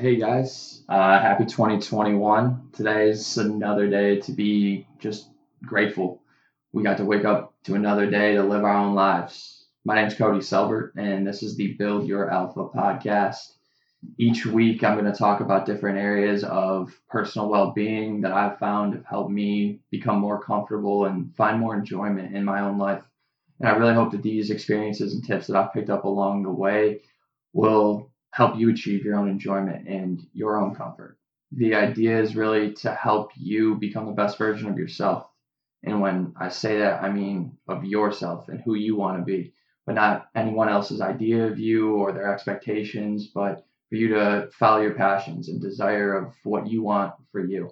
Hey guys, happy 2021. Today's another day to be just grateful. We got to wake up to another day to live our own lives. My name's Cody Selbert, and this is the Build Your Alpha podcast. Each week, I'm going to talk about different areas of personal well-being that I've found have helped me become more comfortable and find more enjoyment in my own life. And I really hope that these experiences and tips that I've picked up along the way will help you achieve your own enjoyment and your own comfort. The idea is really to help you become the best version of yourself. And when I say that, I mean of yourself and who you want to be, but not anyone else's idea of you or their expectations, but for you to follow your passions and desire of what you want for you.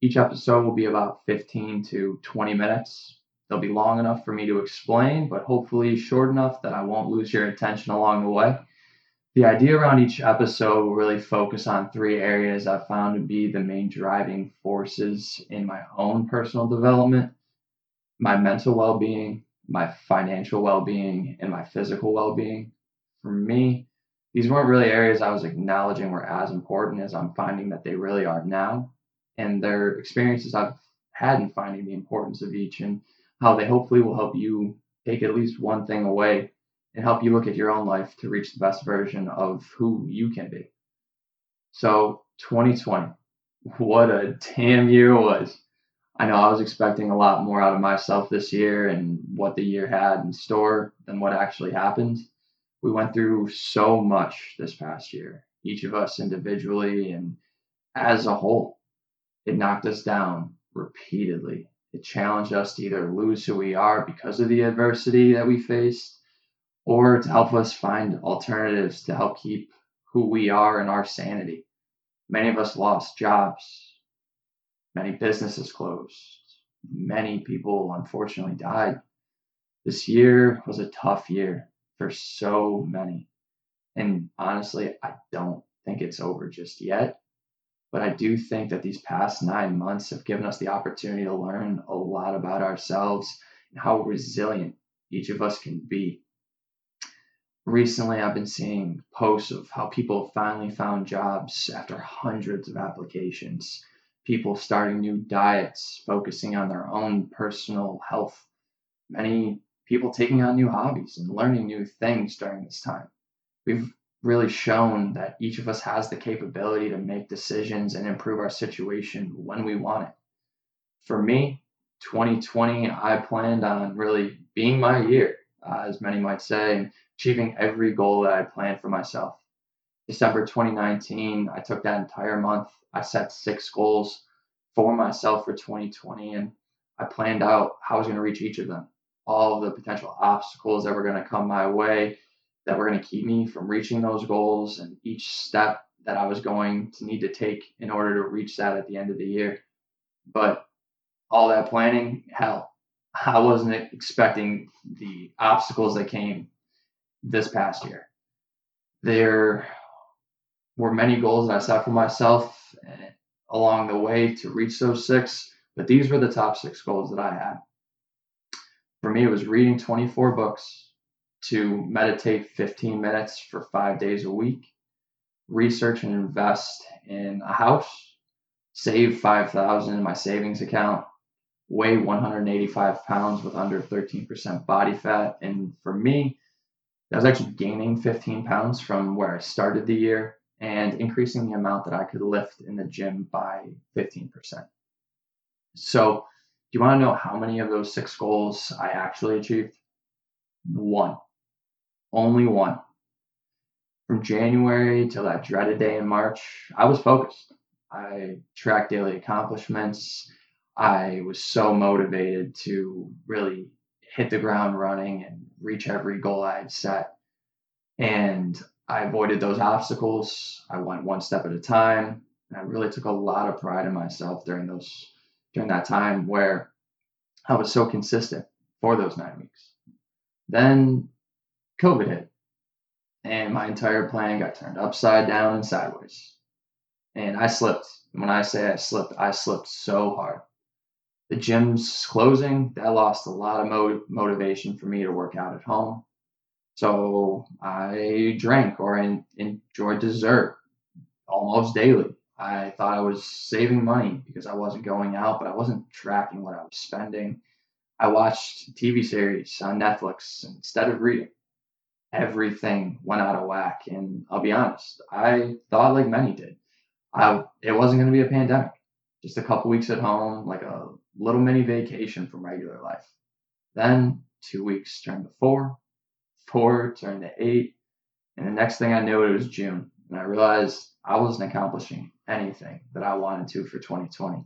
Each episode will be about 15 to 20 minutes. They'll be long enough for me to explain, but hopefully short enough that I won't lose your attention along the way. The idea around each episode will really focus on three areas I've found to be the main driving forces in my own personal development: my mental well-being, my financial well-being, and my physical well-being. For me, these weren't really areas I was acknowledging were as important as I'm finding that they really are now, and their experiences I've had in finding the importance of each and how they hopefully will help you take at least one thing away and help you look at your own life to reach the best version of who you can be. So 2020, what a damn year it was. I know I was expecting a lot more out of myself this year and what the year had in store than what actually happened. We went through so much this past year, each of us individually and as a whole. It knocked us down repeatedly. It challenged us to either lose who we are because of the adversity that we faced, or to help us find alternatives to help keep who we are and our sanity. Many of us lost jobs. Many businesses closed. Many people, unfortunately, died. This year was a tough year for so many. And honestly, I don't think it's over just yet. But I do think that these past 9 months have given us the opportunity to learn a lot about ourselves and how resilient each of us can be. Recently, I've been seeing posts of how people finally found jobs after hundreds of applications, people starting new diets, focusing on their own personal health, many people taking on new hobbies and learning new things during this time. We've really shown that each of us has the capability to make decisions and improve our situation when we want it. For me, 2020, I planned on really being my year, as many might say, achieving every goal that I planned for myself. December 2019, I took that entire month. I set 6 goals for myself for 2020, and I planned out how I was going to reach each of them, all of the potential obstacles that were going to come my way, that were going to keep me from reaching those goals, and each step that I was going to need to take in order to reach that at the end of the year. But all that planning, hell, I wasn't expecting the obstacles that came this past year. There were many goals that I set for myself along the way to reach those 6, but these were the top 6 goals that I had. For me, it was reading 24 books, to meditate 15 minutes for 5 days a week, research and invest in a house, save $5,000 in my savings account, weigh 185 pounds with under 13% body fat. And for me, I was actually gaining 15 pounds from where I started the year and increasing the amount that I could lift in the gym by 15%. So do you want to know how many of those 6 goals I actually achieved? 1. Only 1. From January till that dreaded day in March, I was focused. I tracked daily accomplishments. I was so motivated to really hit the ground running and reach every goal I had set. And I avoided those obstacles. I went one step at a time. And I really took a lot of pride in myself during that time where I was so consistent for those 9 weeks. Then COVID hit and my entire plan got turned upside down and sideways. And I slipped. When I say I slipped so hard. The gym's closing, that lost a lot of motivation for me to work out at home. So I drank or enjoyed dessert, almost daily. I thought I was saving money because I wasn't going out, but I wasn't tracking what I was spending. I watched TV series on Netflix instead of reading. Everything went out of whack. And I'll be honest, I thought, like many did, it wasn't going to be a pandemic. Just a couple weeks at home, like a little mini vacation from regular life. Then 2 weeks turned to four turned to 8. And the next thing I knew, it was June. And I realized I wasn't accomplishing anything that I wanted to for 2020.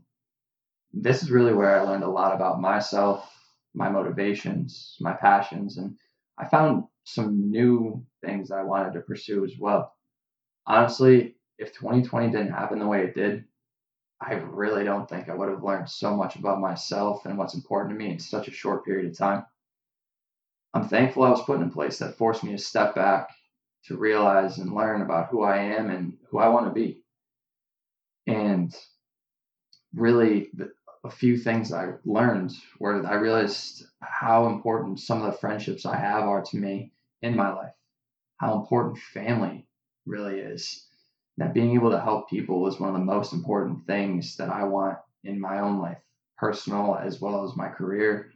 This is really where I learned a lot about myself, my motivations, my passions, and I found some new things that I wanted to pursue as well. Honestly, if 2020 didn't happen the way it did, I really don't think I would have learned so much about myself and what's important to me in such a short period of time. I'm thankful I was put in a place that forced me to step back, to realize and learn about who I am and who I want to be. And really, a few things I learned were I realized how important some of the friendships I have are to me in my life, how important family really is, that being able to help people is one of the most important things that I want in my own life, personal as well as my career.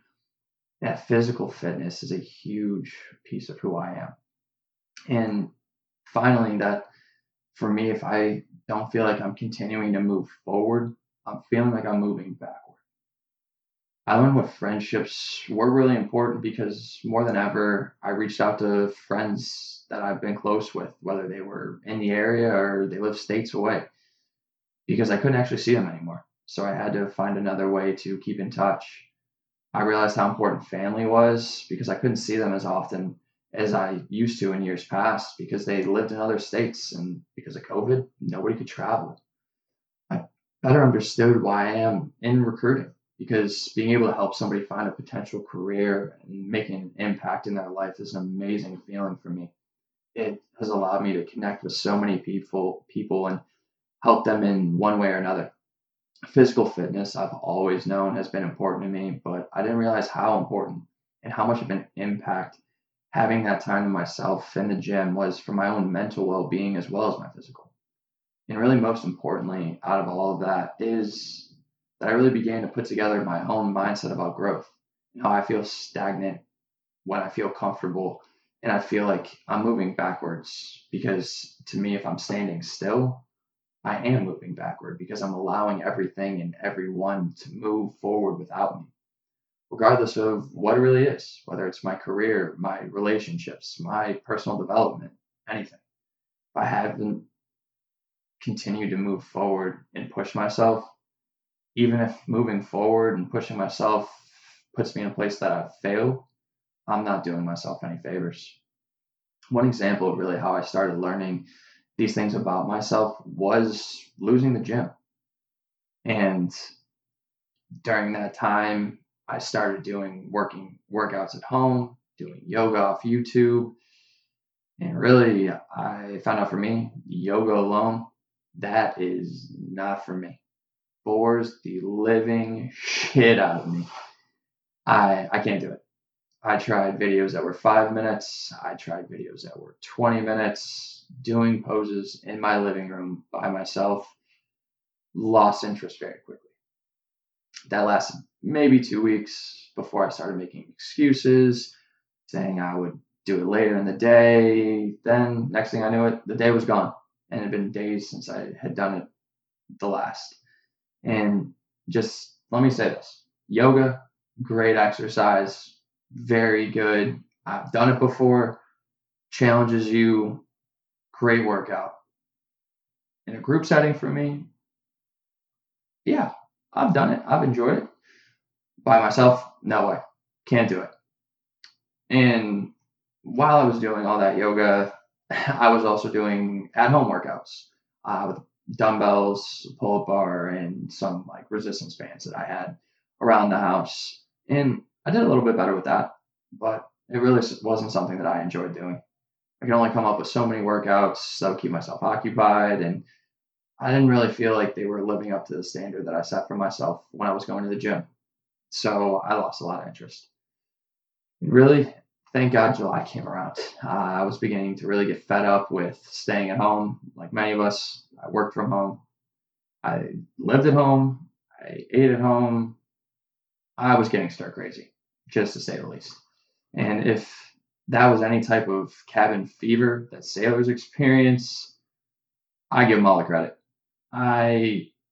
That physical fitness is a huge piece of who I am. And finally, that for me, if I don't feel like I'm continuing to move forward, I'm feeling like I'm moving backward. I learned what friendships were really important because more than ever, I reached out to friends that I've been close with, whether they were in the area or they live states away, because I couldn't actually see them anymore. So I had to find another way to keep in touch. I realized how important family was because I couldn't see them as often as I used to in years past because they lived in other states, and because of COVID, nobody could travel. I better understood why I am in recruiting, because being able to help somebody find a potential career and making an impact in their life is an amazing feeling for me. It has allowed me to connect with so many people and help them in one way or another. Physical fitness, I've always known, has been important to me, but I didn't realize how important and how much of an impact having that time to myself in the gym was for my own mental well-being as well as my physical. And really, most importantly, out of all of that is that I really began to put together my own mindset about growth. How I feel stagnant when I feel comfortable and I feel like I'm moving backwards, because to me, if I'm standing still, I am moving backward because I'm allowing everything and everyone to move forward without me. Regardless of what it really is, whether it's my career, my relationships, my personal development, anything. If I haven't continued to move forward and push myself, even if moving forward and pushing myself puts me in a place that I fail, I'm not doing myself any favors. One example of really how I started learning these things about myself was losing the gym. And during that time, I started doing workouts at home, doing yoga off YouTube. And really, I found out for me, yoga alone, that is not for me. Bores the living shit out of me. I can't do it. I tried videos that were 5 minutes. I tried videos that were 20 minutes, doing poses in my living room by myself. Lost interest very quickly. That lasted maybe 2 weeks before I started making excuses, saying I would do it later in the day. Then next thing I knew it, the day was gone. And it had been days since I had done it the last. And just let me say this. Yoga, great exercise, very good. I've done it before. Challenges you, great workout. In a group setting for me, yeah, I've done it. I've enjoyed it. By myself, no way. Can't do it. And while I was doing all that yoga, I was also doing at-home workouts with dumbbells, pull-up bar, and some like resistance bands that I had around the house. And I did a little bit better with that, but it really wasn't something that I enjoyed doing. I could only come up with so many workouts that would keep myself occupied, and I didn't really feel like they were living up to the standard that I set for myself when I was going to the gym. So I lost a lot of interest. And really, thank God July came around. I was beginning to really get fed up with staying at home. Like many of us, I I worked from home. I lived at home. I ate at home. I was getting stir crazy, just to say the least. And if that was any type of cabin fever that sailors experience, I give them all the credit.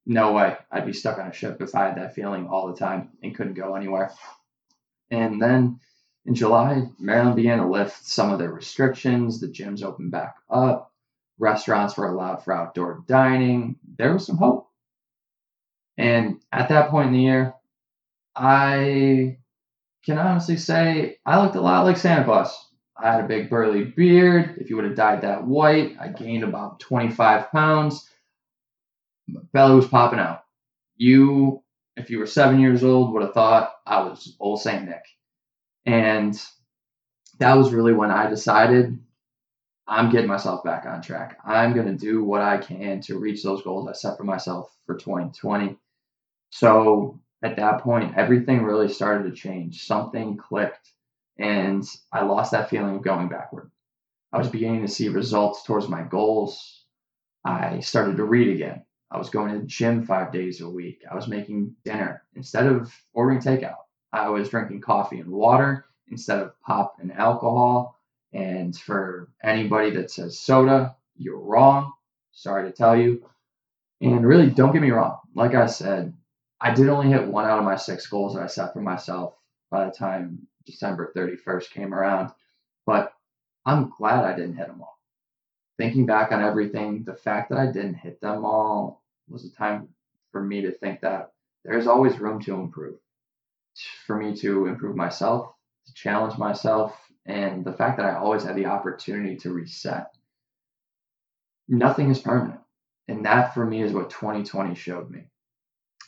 No way. I'd be stuck on a ship if I had that feeling all the time and couldn't go anywhere. And then in July, Maryland began to lift some of their restrictions. The gyms opened back up. Restaurants were allowed for outdoor dining. There was some hope. And at that point in the year, I can honestly say I looked a lot like Santa Claus. I had a big burly beard. If you would have dyed that white, I gained about 25 pounds. My belly was popping out. You, if you were 7 years old, would have thought I was old Saint Nick. And that was really when I decided I'm getting myself back on track. I'm going to do what I can to reach those goals I set for myself for 2020. So at that point, everything really started to change. Something clicked, and I lost that feeling of going backward. I was beginning to see results towards my goals. I started to read again. I was going to the gym 5 days a week. I was making dinner instead of ordering takeout. I was drinking coffee and water instead of pop and alcohol. And for anybody that says soda, you're wrong. Sorry to tell you. And really, don't get me wrong. Like I said, I did only hit one out of my 6 goals that I set for myself by the time December 31st came around. But I'm glad I didn't hit them all. Thinking back on everything, the fact that I didn't hit them all was a time for me to think that there's always room to improve. For me to improve myself, to challenge myself, and the fact that I always had the opportunity to reset. Nothing is permanent. And that for me is what 2020 showed me.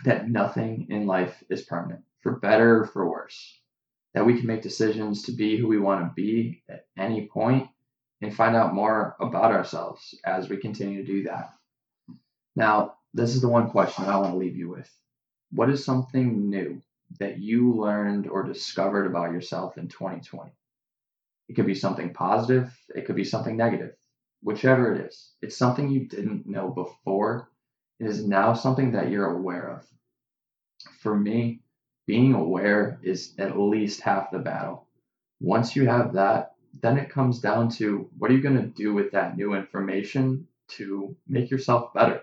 That nothing in life is permanent, for better or for worse. That we can make decisions to be who we want to be at any point and find out more about ourselves as we continue to do that. Now, this is the one question I want to leave you with. What is something new that you learned or discovered about yourself in 2020? It could be something positive. It could be something negative. Whichever it is, it's something you didn't know before. It is now something that you're aware of. For me, being aware is at least half the battle. Once you have that, then it comes down to what are you going to do with that new information to make yourself better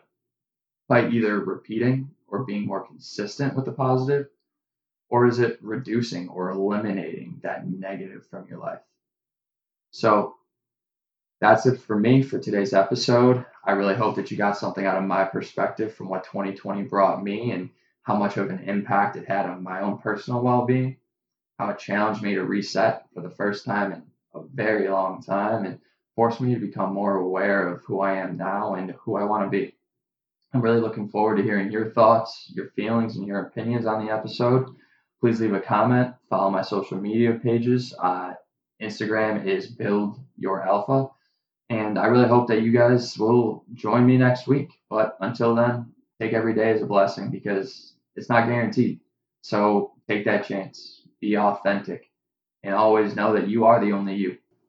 by either repeating or being more consistent with the positive, or is it reducing or eliminating that negative from your life? So that's it for me for today's episode. I really hope that you got something out of my perspective from what 2020 brought me and how much of an impact it had on my own personal well-being, how it challenged me to reset for the first time in a very long time and forced me to become more aware of who I am now and who I want to be. I'm really looking forward to hearing your thoughts, your feelings, and your opinions on the episode. Please leave a comment. Follow my social media pages. Instagram is Build Your Alpha. And I really hope that you guys will join me next week. But until then, take every day as a blessing because it's not guaranteed. So take that chance. Be authentic. And always know that you are the only you.